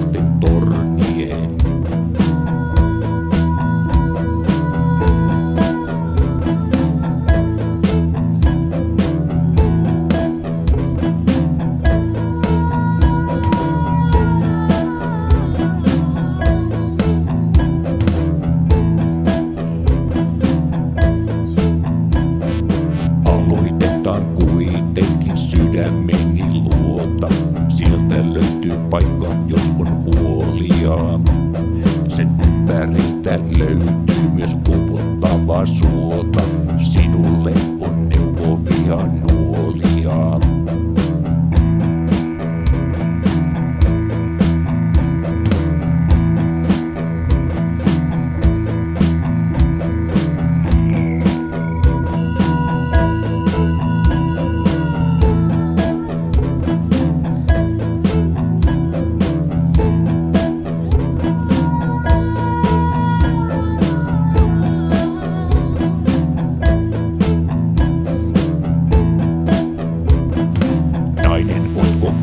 kohti tornien. Kuitenkin sydämeni luota, sieltä löytyy paikka, jos on huolia. Sen ympäriltä löytyy myös koputtava suota, sinulle on neuvovia nuolia.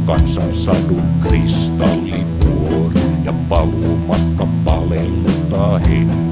Kansan sadun kristallivuori ja paluumatka palelluttaa henkeä.